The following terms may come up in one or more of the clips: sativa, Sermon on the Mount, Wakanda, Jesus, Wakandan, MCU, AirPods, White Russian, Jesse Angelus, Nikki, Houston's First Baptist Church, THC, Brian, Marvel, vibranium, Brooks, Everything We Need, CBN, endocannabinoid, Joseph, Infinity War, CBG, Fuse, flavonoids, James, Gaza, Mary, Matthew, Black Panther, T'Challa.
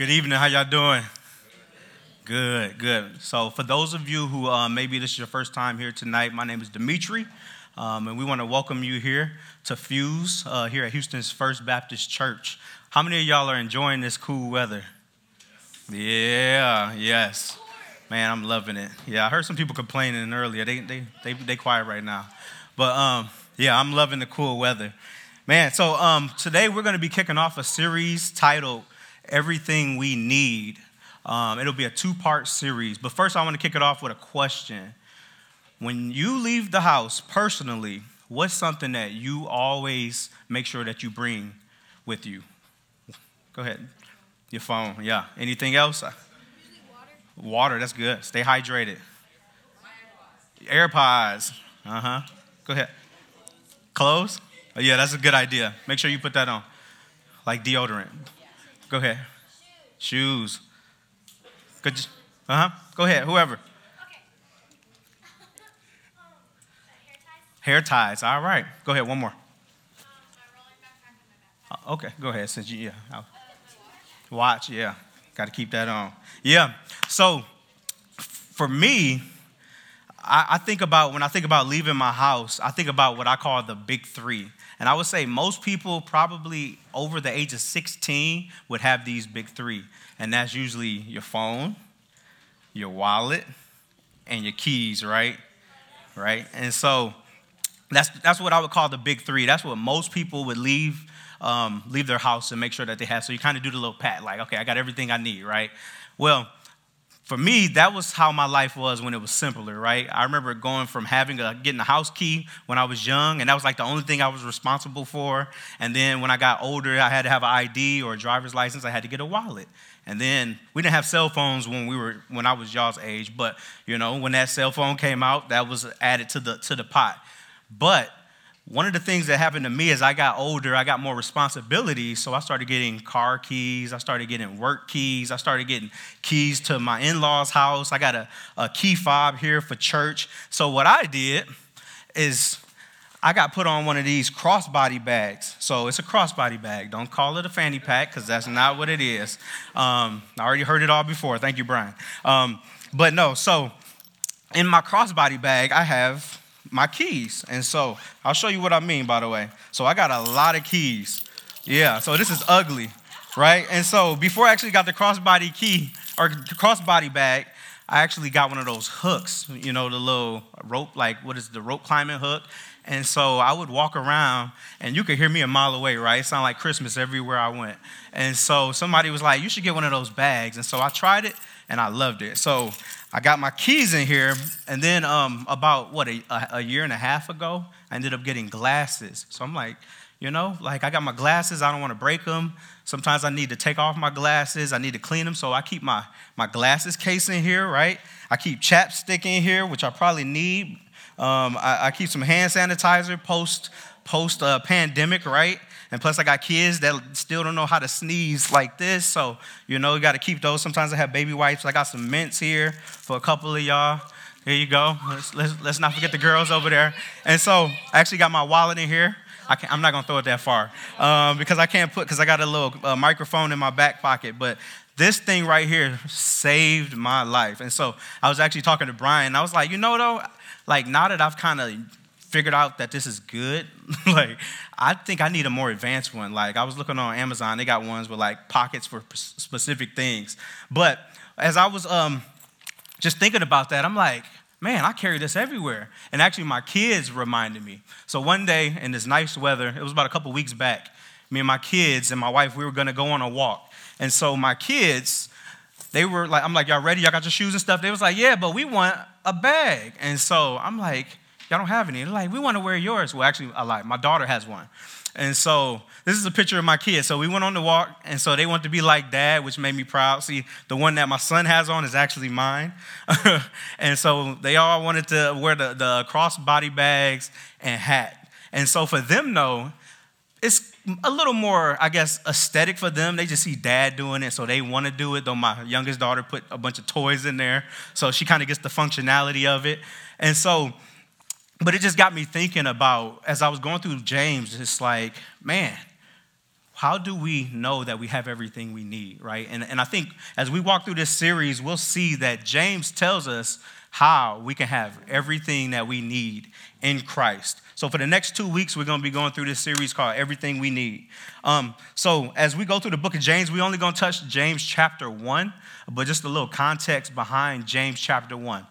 Good evening. How y'all doing? Good, good. So for those of you who maybe this is your first time here tonight, my name is Demetri, and we want to welcome you here to Fuse here at Houston's First Baptist Church. How many of y'all are enjoying this cool weather? Yeah, yes. Man, I'm loving it. Yeah, I heard some people complaining earlier. They quiet right now. But yeah, I'm loving the cool weather. Man, so today we're going to be kicking off a series titled Everything We Need. It'll be a two-part series. But first, I want to kick it off with a question. When you leave the house personally, what's something that you always make sure that you bring with you? Go ahead. Your phone, yeah. Anything else? Water, that's good. Stay hydrated. AirPods. Uh-huh. Go ahead. Clothes? Oh, yeah, that's a good idea. Make sure you put that on. Like deodorant. Go ahead. Shoes. Good. Uh-huh. Go ahead. Whoever. Okay. Hair ties. All right. Go ahead. One more. Okay. Go ahead. Since you, yeah. Watch. Yeah. Got to keep that on. Yeah. So for me, I think about, when I think about leaving my house, I think about what I call the big three. And I would say most people probably over the age of 16 would have these big three. And that's usually your phone, your wallet, and your keys, right? Right? And so that's what I would call the big three. That's what most people would leave their house and make sure that they have. So you kind of do the little pat, like, okay, I got everything I need, right? Well, for me, that was how my life was when it was simpler, right? I remember going from getting a house key when I was young, and that was like the only thing I was responsible for. And then when I got older, I had to have an ID or a driver's license. I had to get a wallet. And then we didn't have cell phones when I was y'all's age, but you know, when that cell phone came out, that was added to the pot. But one of the things that happened to me as I got older, I got more responsibilities, so I started getting car keys, I started getting work keys, I started getting keys to my in-laws' house, I got a key fob here for church. So what I did is I got put on one of these crossbody bags. So it's a crossbody bag. Don't call it a fanny pack, because that's not what it is. I already heard it all before. Thank you, Brian. But no, so in my crossbody bag, I have my keys. And so I'll show you what I mean, by the way. So I got a lot of keys. Yeah, so this is ugly, right? And so before I actually got the crossbody key or crossbody bag, I actually got one of those hooks, you know, the little rope, like what is the rope climbing hook. And so I would walk around and you could hear me a mile away, right? It sounded like Christmas everywhere I went. And so somebody was like, you should get one of those bags. And so I tried it and I loved it. So I got my keys in here, and then about, a year and a half ago, I ended up getting glasses. So I'm like, you know, like I got my glasses. I don't want to break them. Sometimes I need to take off my glasses. I need to clean them. So I keep my glasses case in here, right? I keep chapstick in here, which I probably need. I keep some hand sanitizer post pandemic, right? And plus, I got kids that still don't know how to sneeze like this. So, you know, you got to keep those. Sometimes I have baby wipes. I got some mints here for a couple of y'all. Here you go. Let's not forget the girls over there. And so I actually got my wallet in here. I'm not going to throw it that far because I got a little microphone in my back pocket. But this thing right here saved my life. And so I was actually talking to Brian. I was like, you know, though, like now that I've kind of figured out that this is good, like, I think I need a more advanced one. Like, I was looking on Amazon. They got ones with, like, pockets for specific things. But as I was just thinking about that, I'm like, man, I carry this everywhere. And actually, my kids reminded me. So one day in this nice weather, it was about a couple weeks back, me and my kids and my wife, we were going to go on a walk. And so my kids, they were like, I'm like, y'all ready? Y'all got your shoes and stuff? They was like, yeah, but we want a bag. And so I'm like, y'all don't have any. They're like, we want to wear yours. Well, actually, I lied. My daughter has one. And so this is a picture of my kids. So we went on the walk, and so they want to be like dad, which made me proud. See, the one that my son has on is actually mine. And so they all wanted to wear the crossbody bags and hat. And so for them, though, it's a little more, I guess, aesthetic for them. They just see dad doing it, so they want to do it, though my youngest daughter put a bunch of toys in there. So she kind of gets the functionality of it. And so but it just got me thinking about, as I was going through James, it's like, man, how do we know that we have everything we need, right? And I think as we walk through this series, we'll see that James tells us how we can have everything that we need in Christ. So for the next 2 weeks, we're going to be going through this series called Everything We Need. So as we go through the book of James, we're only going to touch James chapter 1, but just a little context behind James chapter 1.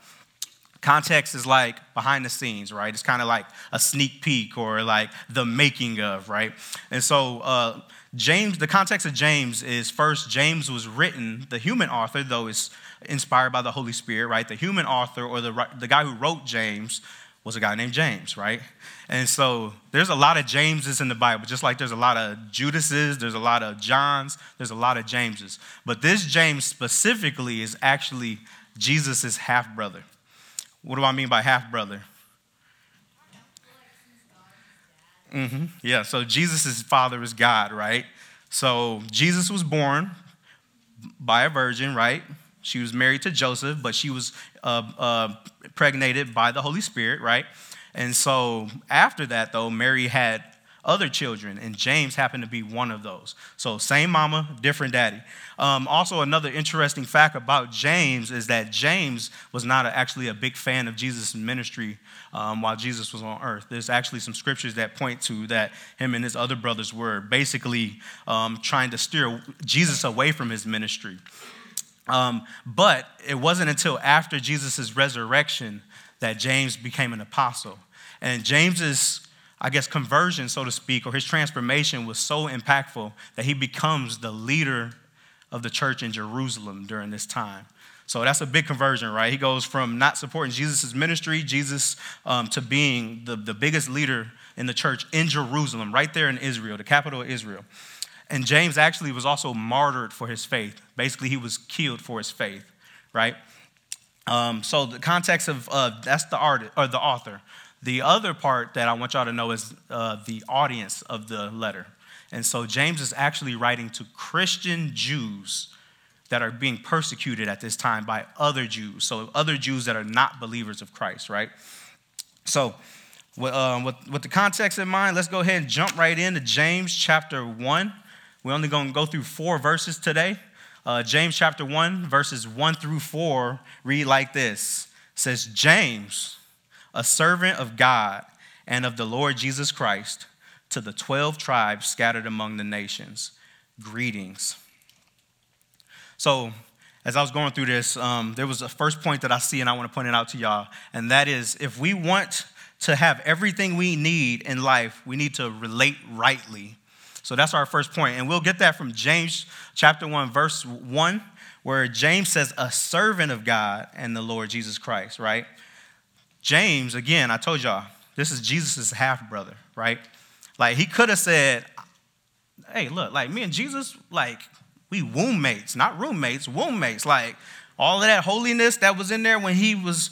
Context is like behind the scenes, right? It's kind of like a sneak peek or like the making of, right? And so James, the context of James is first, James was written, the human author, though it's inspired by the Holy Spirit, right? The human author or the guy who wrote James was a guy named James, right? And so there's a lot of Jameses in the Bible, just like there's a lot of Judases, there's a lot of Johns, there's a lot of Jameses. But this James specifically is actually Jesus's half-brother. What do I mean by half-brother? Mm-hmm. Yeah, so Jesus' father is God, right? So Jesus was born by a virgin, right? She was married to Joseph, but she was impregnated by the Holy Spirit, right? And so after that, though, Mary had other children, and James happened to be one of those. So same mama, different daddy. Also, another interesting fact about James is that James was not actually a big fan of Jesus' ministry while Jesus was on earth. There's actually some scriptures that point to that him and his other brothers were basically trying to steer Jesus away from his ministry. But it wasn't until after Jesus' resurrection that James became an apostle. And James's conversion, so to speak, or his transformation was so impactful that he becomes the leader of the church in Jerusalem during this time. So that's a big conversion, right? He goes from not supporting Jesus' ministry, to being the biggest leader in the church in Jerusalem, right there in Israel, the capital of Israel. And James actually was also martyred for his faith. Basically, he was killed for his faith, right? So the context of that's the artist or the author. The other part that I want y'all to know is the audience of the letter. And so James is actually writing to Christian Jews that are being persecuted at this time by other Jews. So other Jews that are not believers of Christ, right? So with the context in mind, let's go ahead and jump right into James chapter 1. We're only going to go through 4 verses today. James chapter 1, verses 1 through 4 read like this. It says, James, a servant of God and of the Lord Jesus Christ, to the 12 tribes scattered among the nations, greetings. So as I was going through this, there was a first point that I see and I want to point it out to y'all. And that is, if we want to have everything we need in life, we need to relate rightly. So that's our first point. And we'll get that from James chapter 1, verse 1, where James says, a servant of God and the Lord Jesus Christ, right? James, again, I told y'all, this is Jesus' half-brother, right? Like, he could have said, hey, look, like, me and Jesus, like, we womb mates, not roommates, womb mates. Like, all of that holiness that was in there when he was,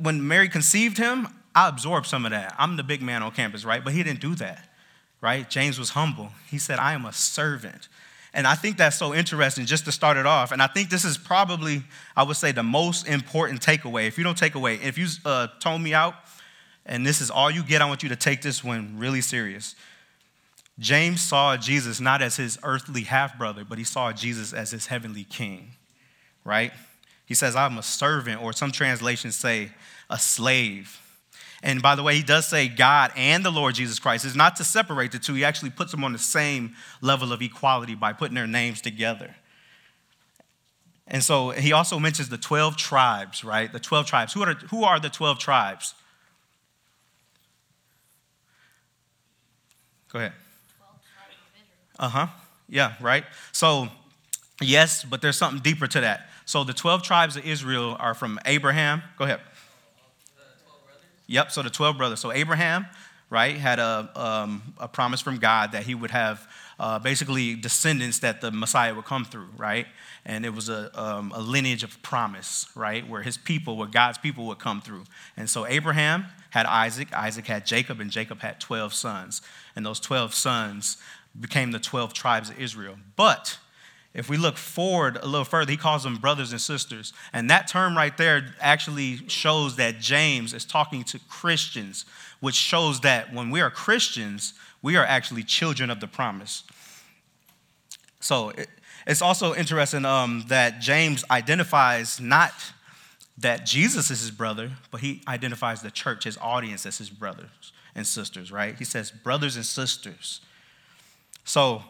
when Mary conceived him, I absorbed some of that. I'm the big man on campus, right? But he didn't do that, right? James was humble. He said, I am a servant. And I think that's so interesting just to start it off. And I think this is probably, I would say, the most important takeaway. If you don't take away, if you tone me out and this is all you get, I want you to take this one really serious. James saw Jesus not as his earthly half-brother, but he saw Jesus as his heavenly king, right? He says, I'm a servant, or some translations say a slave. And by the way, he does say God and the Lord Jesus Christ. It's not to separate the two. He actually puts them on the same level of equality by putting their names together. And so he also mentions the 12 tribes, right? The 12 tribes. Who are the 12 tribes? Go ahead. 12 tribes of Israel. Yeah, right? So, yes, but there's something deeper to that. So the 12 tribes of Israel are from Abraham. Go ahead. Yep, so the 12 brothers. So Abraham, right, had a promise from God that he would have basically descendants that the Messiah would come through, right? And it was a lineage of promise, right, where his people, where God's people would come through. And so Abraham had Isaac, Isaac had Jacob, and Jacob had 12 sons. And those 12 sons became the 12 tribes of Israel. But if we look forward a little further, he calls them brothers and sisters. And that term right there actually shows that James is talking to Christians, which shows that when we are Christians, we are actually children of the promise. So it's also interesting that James identifies not that Jesus is his brother, but he identifies the church, his audience, as his brothers and sisters, right? He says brothers and sisters. So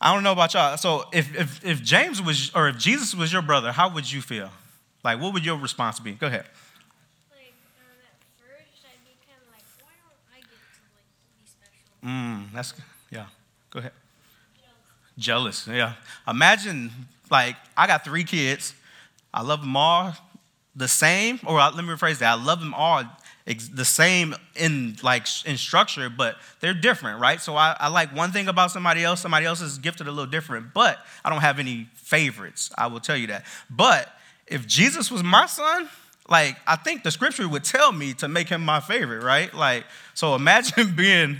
I don't know about y'all. So if James was, or if Jesus was your brother, how would you feel? Like, what would your response be? Go ahead. Like, at first, I'd be kind of like, why don't I get to, like, be special? That's, yeah. Go ahead. Jealous, yeah. Imagine, like, I got 3 kids. I love them all the same, or let me rephrase that. I love them all the same in structure, but they're different, right? So I like one thing about somebody else. Somebody else is gifted a little different, but I don't have any favorites. I will tell you that. But if Jesus was my son, like, I think the scripture would tell me to make him my favorite, right? Like, so imagine being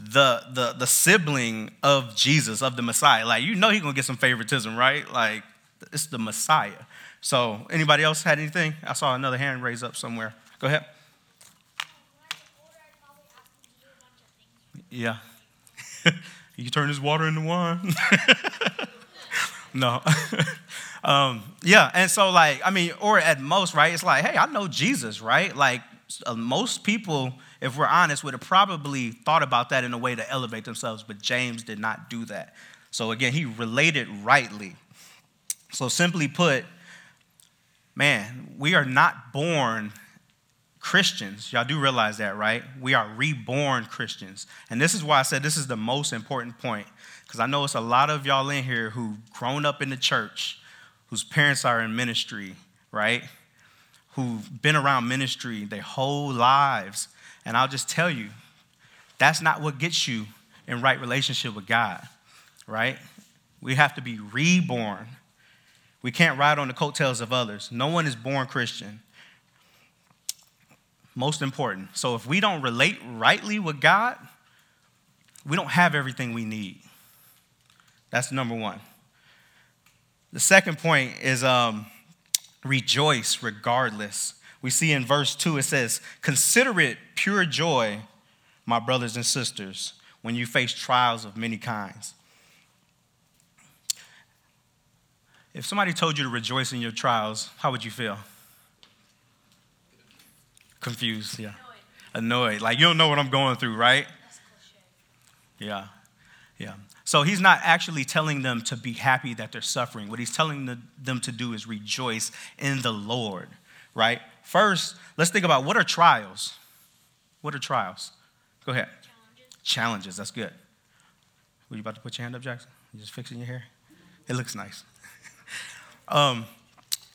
the sibling of Jesus, of the Messiah. Like, you know he's going to get some favoritism, right? Like, it's the Messiah. So anybody else had anything? I saw another hand raised up somewhere. Go ahead. Yeah. You turn this water into wine. No. Yeah, and so, like, I mean, or at most, right, it's like, hey, I know Jesus, right? Like, most people, if we're honest, would have probably thought about that in a way to elevate themselves, but James did not do that. So, again, he related rightly. So, simply put, man, we are not born Christians. Y'all do realize that, right? We are reborn Christians. And this is why I said this is the most important point, because I know it's a lot of y'all in here who've grown up in the church, whose parents are in ministry, right? Who've been around ministry their whole lives. And I'll just tell you, that's not what gets you in right relationship with God, right? We have to be reborn. We can't ride on the coattails of others. No one is born Christian. Most important. So if we don't relate rightly with God, we don't have everything we need. That's number one. The second point is rejoice regardless. We see in verse 2, it says, consider it pure joy, my brothers and sisters, when you face trials of many kinds. If somebody told you to rejoice in your trials, how would you feel? Confused, yeah. Annoyed. Like, you don't know what I'm going through, right? That's cliche. Yeah, yeah. So he's not actually telling them to be happy that they're suffering. What he's telling them to do is rejoice in the Lord, right? First, let's think about what are trials? What are trials? Go ahead. Challenges. That's good. Were you about to put your hand up, Jackson? You just fixing your hair? It looks nice.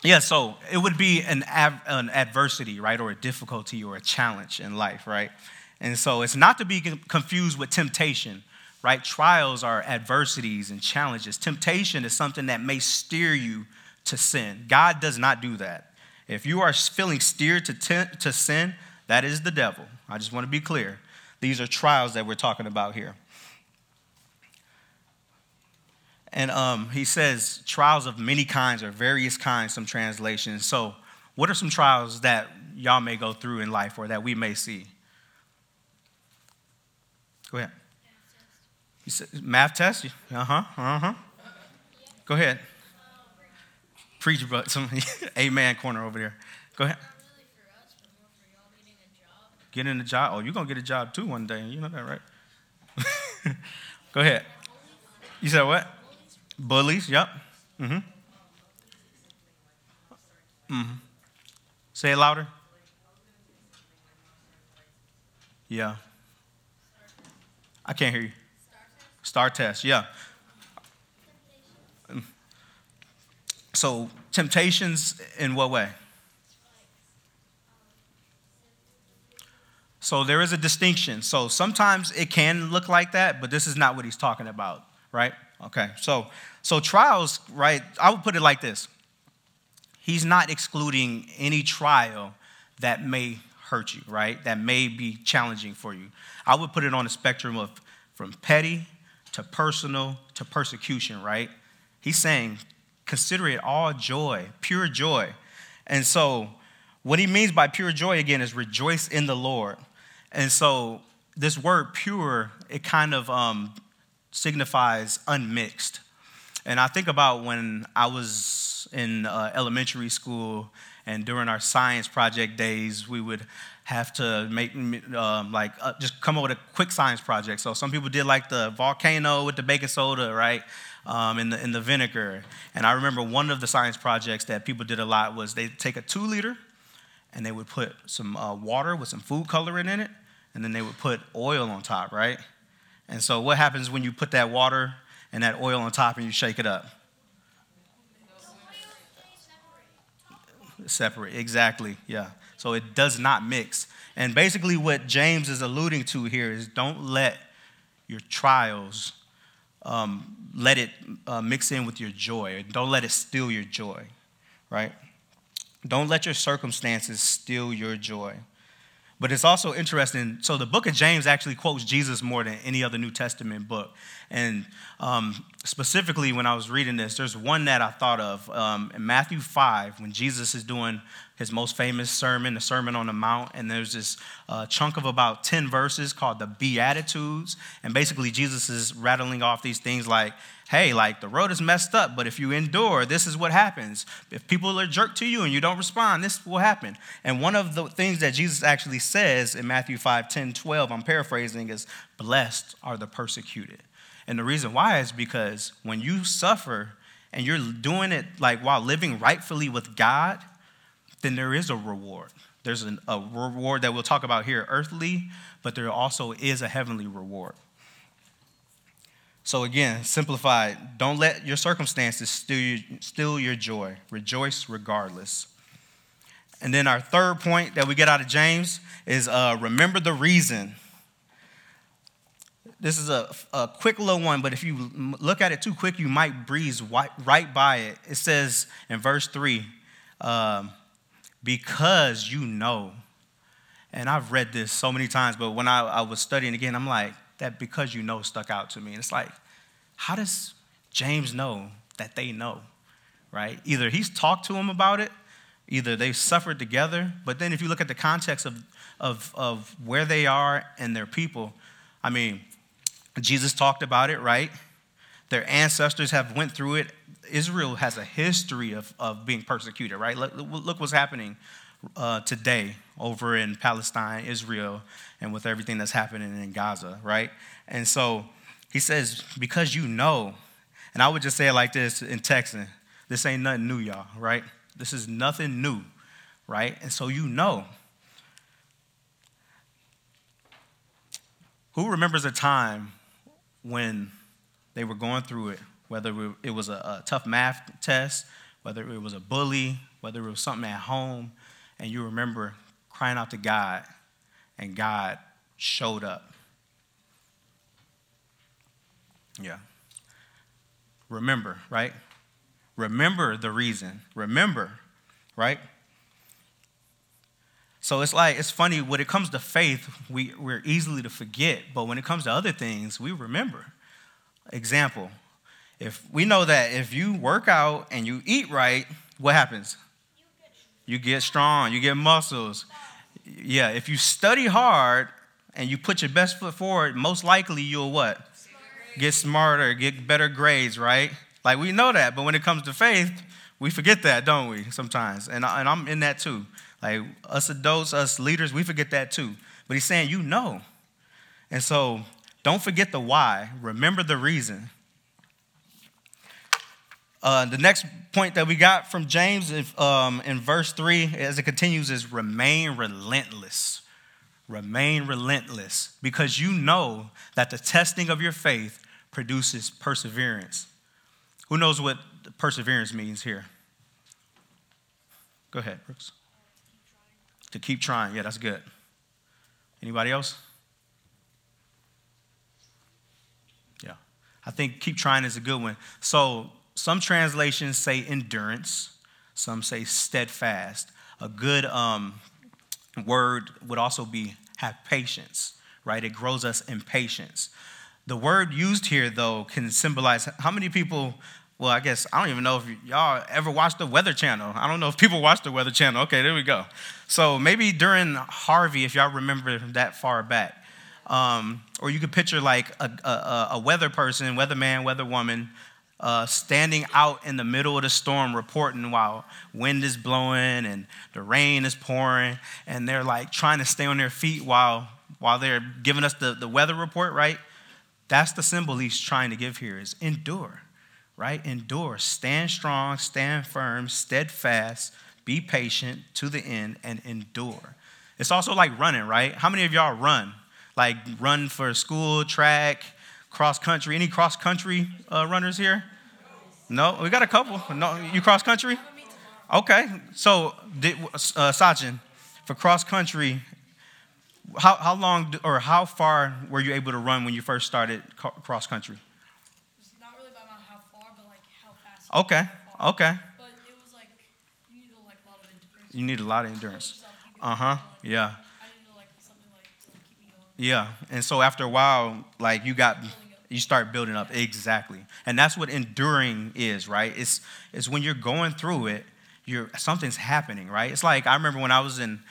Yeah, so it would be an adversity, right, or a difficulty or a challenge in life, right? And so it's not to be confused with temptation. Right? Trials are adversities and challenges. Temptation is something that may steer you to sin. God does not do that. If you are feeling steered to sin, that is the devil. I just want to be clear. These are trials that we're talking about here. And he says trials of many kinds or various kinds, some translations. So what are some trials that y'all may go through in life or that we may see? Go ahead. You said math test? Go ahead. Preach about some amen corner over there. Go ahead. Not really for us, but more for y'all getting a job. Getting a job. Oh, you're going to get a job too one day. You know that, right? Go ahead. You said what? Bullies, yep. Say it louder. Yeah. I can't hear you. Star test, yeah. So temptations in what way? So there is a distinction. So sometimes it can look like that, but this is not what he's talking about, right? Okay, so trials, right, I would put it like this. He's not excluding any trial that may hurt you, right, that may be challenging for you. I would put it on a spectrum of from petty to personal, to persecution, right? He's saying, consider it all joy, pure joy. And so what he means by pure joy, again, is rejoice in the Lord. And so this word pure, it kind of signifies unmixed. And I think about when I was in elementary school, and during our science project days, we would have to make just come up with a quick science project. So some people did like the volcano with the baking soda, right? In the vinegar. And I remember one of the science projects that people did a lot was they'd take a 2-liter and they would put some water with some food coloring in it, and then they would put oil on top, right? And so what happens when you put that water and that oil on top and you shake it up? Separate, exactly, yeah. So it does not mix. And basically what James is alluding to here is don't let your trials, let it mix in with your joy. Don't let it steal your joy, right? Don't let your circumstances steal your joy. But it's also interesting. So the book of James actually quotes Jesus more than any other New Testament book. And specifically when I was reading this, there's one that I thought of. In Matthew 5, when Jesus is doing his most famous sermon, the Sermon on the Mount, and there's this chunk of about 10 verses called the Beatitudes. And basically Jesus is rattling off these things like, hey, like the road is messed up, but if you endure, this is what happens. If people are jerked to you and you don't respond, this will happen. And one of the things that Jesus actually says in Matthew 5:10-12, I'm paraphrasing, is blessed are the persecuted. And the reason why is because when you suffer and you're doing it like while living rightfully with God, then there is a reward. There's a reward that we'll talk about here, earthly, but there also is a heavenly reward. So again, simplified, don't let your circumstances steal your joy. Rejoice regardless. And then our third point that we get out of James is remember the reason. This is a quick little one, but if you look at it too quick, you might breeze right by it. It says in verse 3, because you know. And I've read this so many times, but when I was studying again, I'm like, that because you know stuck out to me. And it's like, how does James know that they know, right? Either he's talked to them about it, either they've suffered together. But then if you look at the context of where they are and their people, I mean, Jesus talked about it, right? Their ancestors have went through it. Israel has a history of being persecuted, right? Look what's happening today over in Palestine, Israel, and with everything that's happening in Gaza, right? And so he says, because you know, and I would just say it like this in Texan, this ain't nothing new, y'all, right? This is nothing new, right? And so you know. Who remembers a time when they were going through it, whether it was a tough math test, whether it was a bully, whether it was something at home, and you remember crying out to God, and God showed up? Yeah. Remember, right? Remember the reason. Remember, right? So it's like, it's funny, when it comes to faith, we're easily to forget, but when it comes to other things, we remember. Example, if we know that if you work out and you eat right, what happens? You get strong, you get muscles. Yeah, if you study hard and you put your best foot forward, most likely you'll what? Get smarter, get better grades, right? Like we know that, but when it comes to faith, we forget that, don't we, sometimes? And I'm in that too. Like us adults, us leaders, we forget that too. But he's saying, you know. And so don't forget the why. Remember the reason. The next point that we got from James in verse 3, as it continues, is remain relentless. Remain relentless, because you know that the testing of your faith produces perseverance. Who knows what perseverance means here? Go ahead, Brooks. To keep trying. Yeah, that's good. Anybody else? Yeah. I think keep trying is a good one. So some translations say endurance. Some say steadfast. A good word would also be have patience, right? It grows us in patience. The word used here, though, can symbolize how many people, well, I guess, I don't even know if y'all ever watched the Weather Channel. I don't know if people watch the Weather Channel. Okay, there we go. So maybe during Harvey, if y'all remember that far back, or you could picture like a weather person, weatherman, weather woman, standing out in the middle of the storm reporting while wind is blowing and the rain is pouring, and they're like trying to stay on their feet while they're giving us the weather report, right? That's the symbol he's trying to give here, is endure, right? Endure, stand strong, stand firm, steadfast, be patient to the end, and endure. It's also like running, right? How many of y'all run? Like run for school, track, cross country. Any cross country runners here? No, we got a couple. No, you cross country? Okay. So, Sachin, for cross country, how long or how far were you able to run when you first started cross country? It's not really about how far, but like how fast. Okay. How far. Okay. But it was like you need a lot of endurance. You need a lot of endurance. Uh-huh. Yeah. Yeah, and so after a while, like you start building up. Exactly. And that's what enduring is, right? It's when you're going through it, something's happening, right? It's like I remember when I was in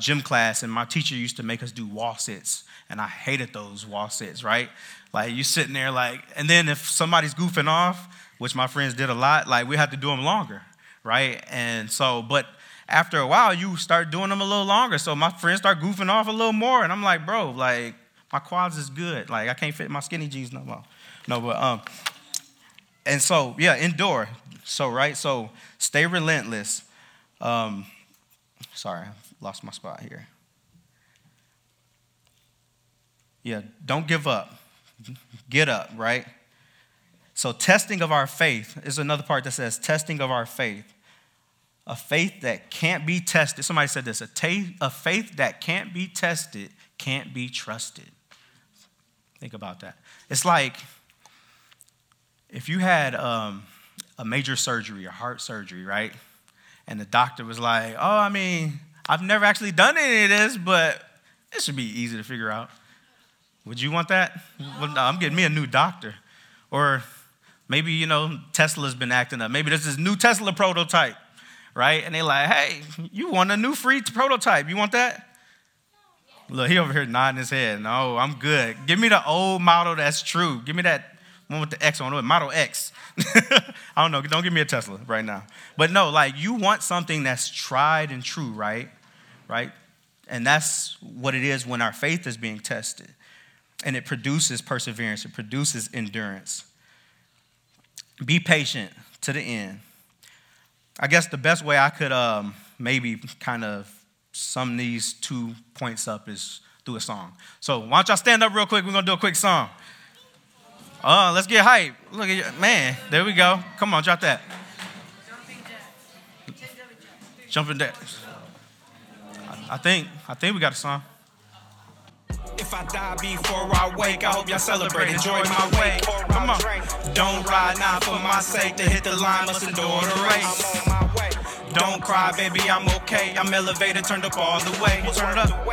gym class and my teacher used to make us do wall sits, and I hated those wall sits, right? Like you're sitting there like, and then if somebody's goofing off, which my friends did a lot, like we had to do them longer, right? And so, but after a while, you start doing them a little longer. So my friends start goofing off a little more. And I'm like, bro, like, my quads is good. Like, I can't fit my skinny jeans no more. No, but, and so, yeah, endure. So, right? So, stay relentless. Sorry, I lost my spot here. Yeah, don't give up. Get up, right? So, testing of our faith is another part that says testing of our faith. A faith that can't be tested. Somebody said this. A faith that can't be tested can't be trusted. Think about that. It's like if you had a major surgery, a heart surgery, right? And the doctor was like, oh, I mean, I've never actually done any of this, but it should be easy to figure out. Would you want that? Well, no, I'm getting me a new doctor. Or maybe, you know, Tesla's been acting up. Maybe this is new Tesla prototype. Right? And they're like, hey, you want a new free prototype. You want that? No. Look, he over here nodding his head. No, I'm good. Give me the old model that's true. Give me that one with the X on it, Model X. I don't know. Don't give me a Tesla right now. But no, like you want something that's tried and true, right? Right? And that's what it is when our faith is being tested. And it produces perseverance. It produces endurance. Be patient to the end. I guess the best way I could maybe kind of sum these 2 points up is through a song. So why don't y'all stand up real quick? We're going to do a quick song. Oh, let's get hype. Look at you. Man, there we go. Come on, drop that. Jumping jacks. I think we got a song. If I die before I wake, I hope y'all celebrate. Enjoy my wake. Come on. Don't ride now for my sake. To hit the line, must endure the race. I'm on my way. Don't cry, baby, I'm okay. I'm elevated, turned up all the way. Turn it up.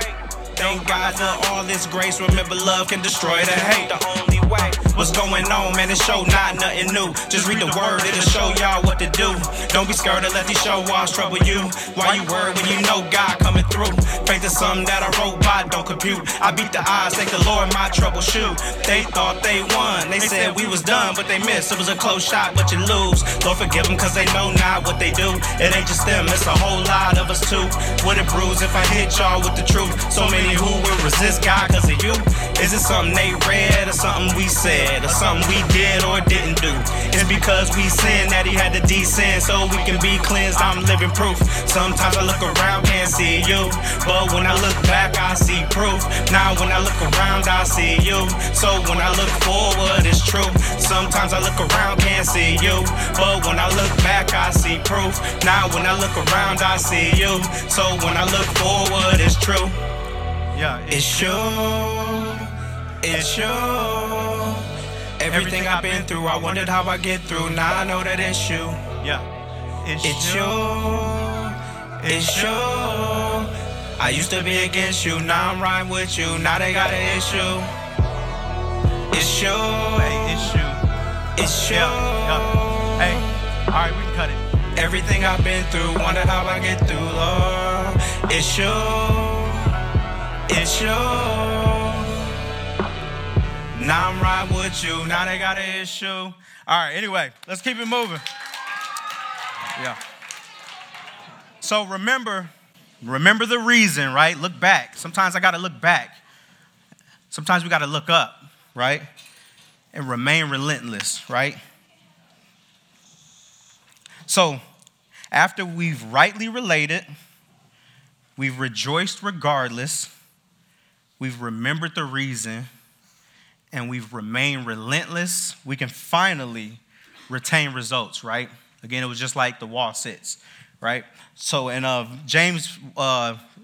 Thank God for all this grace. Remember, love can destroy the hate. The only way. What's going on, man? This show not nothing new. Just read the word, it'll show y'all what to do. Don't be scared to let these show walls trouble you. Why you worried when you know God coming through? Faith is something that a robot don't compute. I beat the odds, thank the Lord my troubleshoot. They thought they won, they said we was done, but they missed. It was a close shot, but you lose. Lord forgive them, cause they know not what they do. It ain't just them, it's a whole lot of us too. Would it bruise if I hit y'all with the truth? So many who will resist God cause of you. Is it something they read or something we said or something we did or didn't do? It's because we sinned that he had to descend so we can be cleansed. I'm living proof. Sometimes I look around, can't see you, but when I look back, I see proof. Now when I look around, I see you. So when I look forward, it's true. Sometimes I look around, can't see you, but when I look back, I see proof. Now when I look around, I see you. So when I look forward, it's true. Yeah, it's you. Everything I've been through, I wondered how I get through. Now I know that it's you. Yeah, it's you. I used to be against you, now I'm riding with you. Now they got an issue. It's you. Hey, it's you. It's you. Yeah. Hey, all right, we can cut it. Everything I've been through, wondered how I get through, Lord. It's you. It's you. Now I'm right with you. Now they got an issue. All right, anyway, let's keep it moving. Yeah. So remember the reason, right? Look back. Sometimes I got to look back. Sometimes we got to look up, right? And remain relentless, right? So after we've rightly related, we've rejoiced regardless, we've remembered the reason, and we've remained relentless, we can finally retain results, right? Again, it was just like the wall sits, right? So in James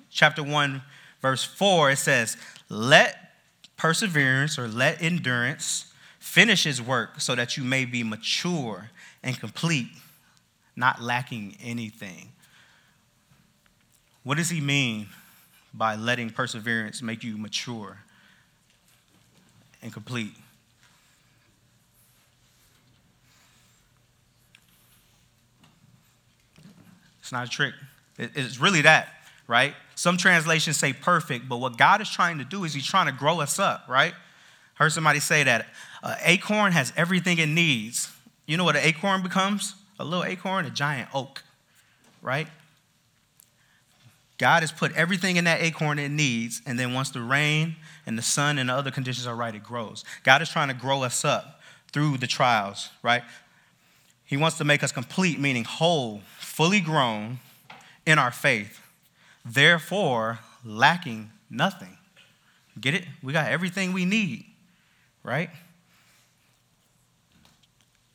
chapter 1, verse 4, it says, let perseverance or let endurance finish his work so that you may be mature and complete, not lacking anything. What does he mean by letting perseverance make you mature and complete? It's not a trick. It's really that, right? Some translations say perfect, but what God is trying to do is he's trying to grow us up, right? I heard somebody say that. An acorn has everything it needs. You know what an acorn becomes? A little acorn, a giant oak, right? God has put everything in that acorn it needs, and then once the rain and the sun and the other conditions are right, it grows. God is trying to grow us up through the trials, right? He wants to make us complete, meaning whole, fully grown in our faith, therefore lacking nothing. Get it? We got everything we need, right?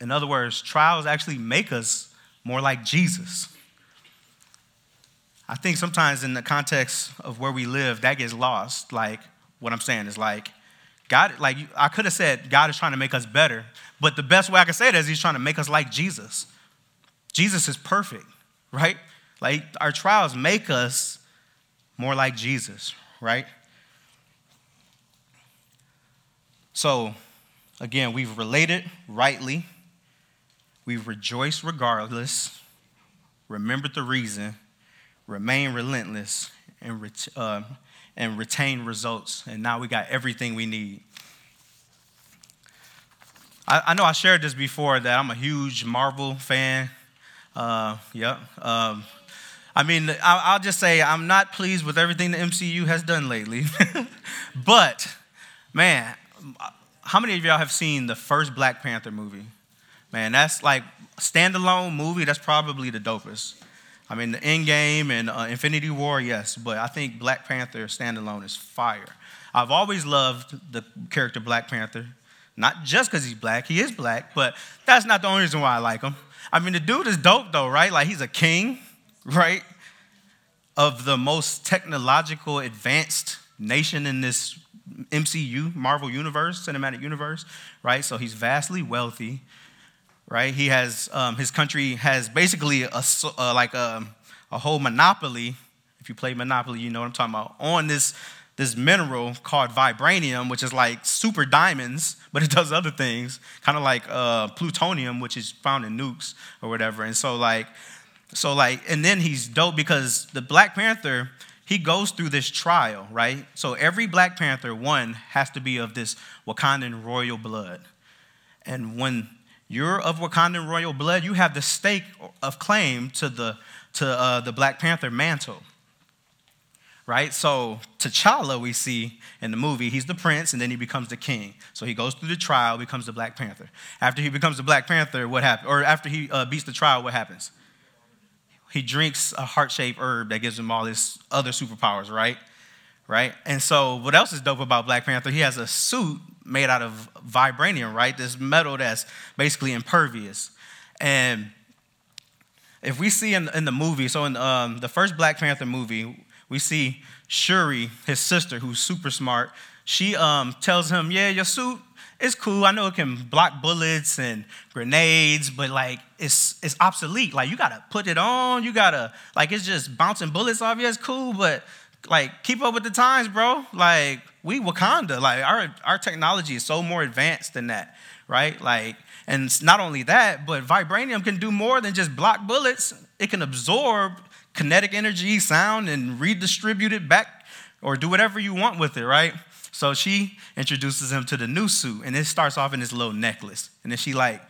In other words, trials actually make us more like Jesus. I think sometimes in the context of where we live, that gets lost. Like what I'm saying is like, God, like I could have said God is trying to make us better, but the best way I can say it is he's trying to make us like Jesus. Jesus is perfect, right? Like our trials make us more like Jesus, right? So again, we've related rightly. We've rejoiced regardless, remembered the reason, remain relentless, and retain results. And now we got everything we need. I know I shared this before that I'm a huge Marvel fan. I mean, I'll just say I'm not pleased with everything the MCU has done lately. But, man, how many of y'all have seen the first Black Panther movie? Man, that's like a standalone movie. That's probably the dopest. I mean, the Endgame and Infinity War, yes, but I think Black Panther standalone is fire. I've always loved the character Black Panther, not just because he's black. He is black, but that's not the only reason why I like him. I mean, the dude is dope, though, right? Like, he's a king, right, of the most technological, advanced nation in this MCU, Marvel Universe, Cinematic Universe, right? So he's vastly wealthy. Right, he has his country has basically a whole monopoly. If you play Monopoly, you know what I'm talking about. On this mineral called vibranium, which is like super diamonds, but it does other things, kind of like plutonium, which is found in nukes or whatever. And so and then he's dope because the Black Panther, he goes through this trial, right? So every Black Panther one has to be of this Wakandan royal blood, and when you're of Wakandan royal blood, you have the stake of claim to the Black Panther mantle, right? So T'Challa, we see in the movie, he's the prince, and then he becomes the king. So he goes through the trial, becomes the Black Panther. After he becomes the Black Panther, what happens? Or after he beats the trial, what happens? He drinks a heart-shaped herb that gives him all his other superpowers, right? Right? And so what else is dope about Black Panther? He has a suit made out of vibranium, right? This metal that's basically impervious. And if we see in the movie, so in the first Black Panther movie, we see Shuri, his sister, who's super smart. She tells him, yeah, your suit is cool. I know it can block bullets and grenades, but like it's obsolete. Like you got to put it on. You got to, like it's just bouncing bullets off you. It's cool, but like, keep up with the times, bro. Like, we Wakanda. Like, our technology is so more advanced than that, right? Like, and not only that, but vibranium can do more than just block bullets. It can absorb kinetic energy, sound, and redistribute it back or do whatever you want with it, right? So she introduces him to the new suit, and it starts off in this little necklace. And then she like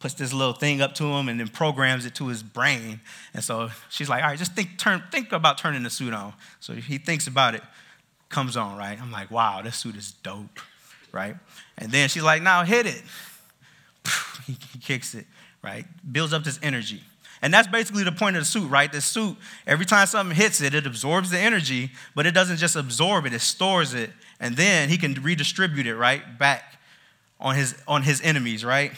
puts this little thing up to him and then programs it to his brain. And so she's like, all right, just think about turning the suit on. So he thinks about it, comes on, right? I'm like, wow, this suit is dope, right? And then she's like, now hit it. He kicks it, right? Builds up this energy. And that's basically the point of the suit, right? The suit, every time something hits it, it absorbs the energy, but it doesn't just absorb it, it stores it. And then he can redistribute it, right, back on his enemies, right?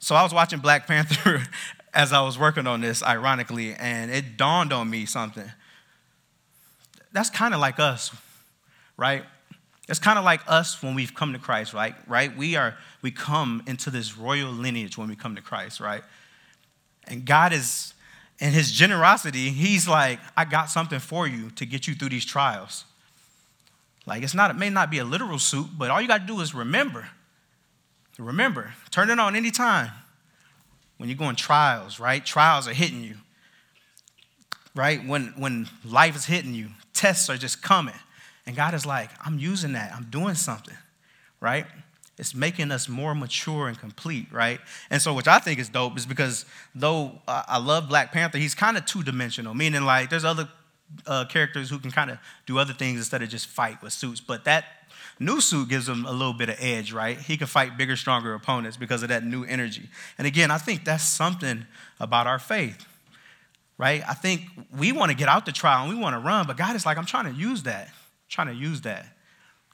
So I was watching Black Panther as I was working on this, ironically, and it dawned on me something. That's kind of like us, right? It's kind of like us when we've come to Christ, right? We come into this royal lineage when we come to Christ, right? And God is, in his generosity, he's like, I got something for you to get you through these trials. Like, it may not be a literal suit, but all you got to do is remember. Remember, turn it on any time. When you're going trials, right? Trials are hitting you, right? When life is hitting you, tests are just coming. And God is like, I'm using that. I'm doing something, right? It's making us more mature and complete, right? And so which I think is dope is because though I love Black Panther, he's kind of two-dimensional, meaning like there's other characters who can kind of do other things instead of just fight with suits. But that new suit gives him a little bit of edge, right? He can fight bigger, stronger opponents because of that new energy. And again, I think that's something about our faith, right? I think we want to get out the trial and we want to run, but God is like, I'm trying to use that,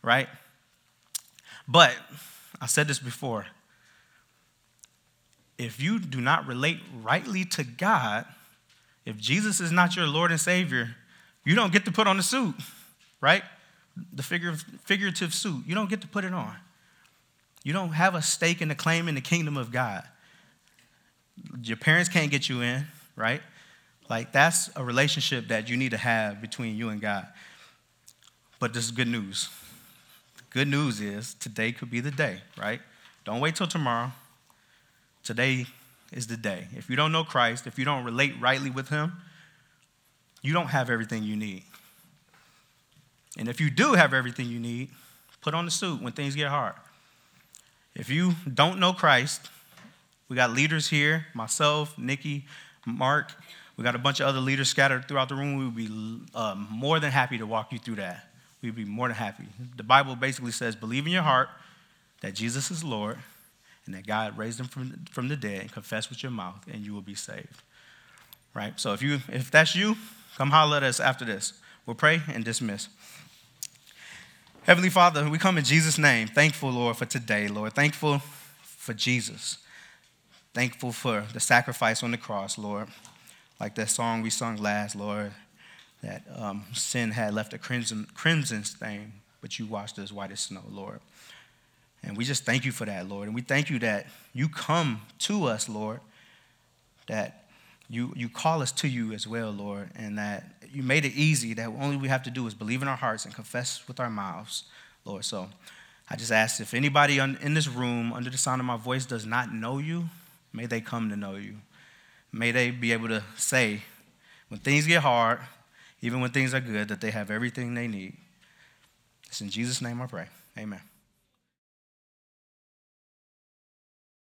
right? But I said this before. If you do not relate rightly to God, if Jesus is not your Lord and Savior, you don't get to put on the suit, right? The figurative suit. You don't get to put it on. You don't have a stake in the claim in the kingdom of God. Your parents can't get you in, right? Like, that's a relationship that you need to have between you and God. But this is good news. Good news is today could be the day, right? Don't wait till tomorrow. Today is the day. If you don't know Christ, if you don't relate rightly with him, you don't have everything you need. And if you do have everything you need, put on the suit when things get hard. If you don't know Christ, we got leaders here, myself, Nikki, Mark. We got a bunch of other leaders scattered throughout the room. We'd be more than happy to walk you through that. We'd be more than happy. The Bible basically says, believe in your heart that Jesus is Lord and that God raised him from the dead and confess with your mouth and you will be saved, right? So if that's you, come holler at us after this. We'll pray and dismiss. Heavenly Father, we come in Jesus' name. Thankful, Lord, for today, Lord. Thankful for Jesus. Thankful for the sacrifice on the cross, Lord. Like that song we sung last, Lord. That sin had left a crimson stain, but you washed it as white as snow, Lord. And we just thank you for that, Lord. And we thank you that you come to us, Lord, that you call us to you as well, Lord, and that you made it easy, that only we have to do is believe in our hearts and confess with our mouths, Lord. So I just ask if anybody in this room under the sound of my voice does not know you, may they come to know you. May they be able to say, when things get hard, even when things are good, that they have everything they need. It's in Jesus' name I pray. Amen.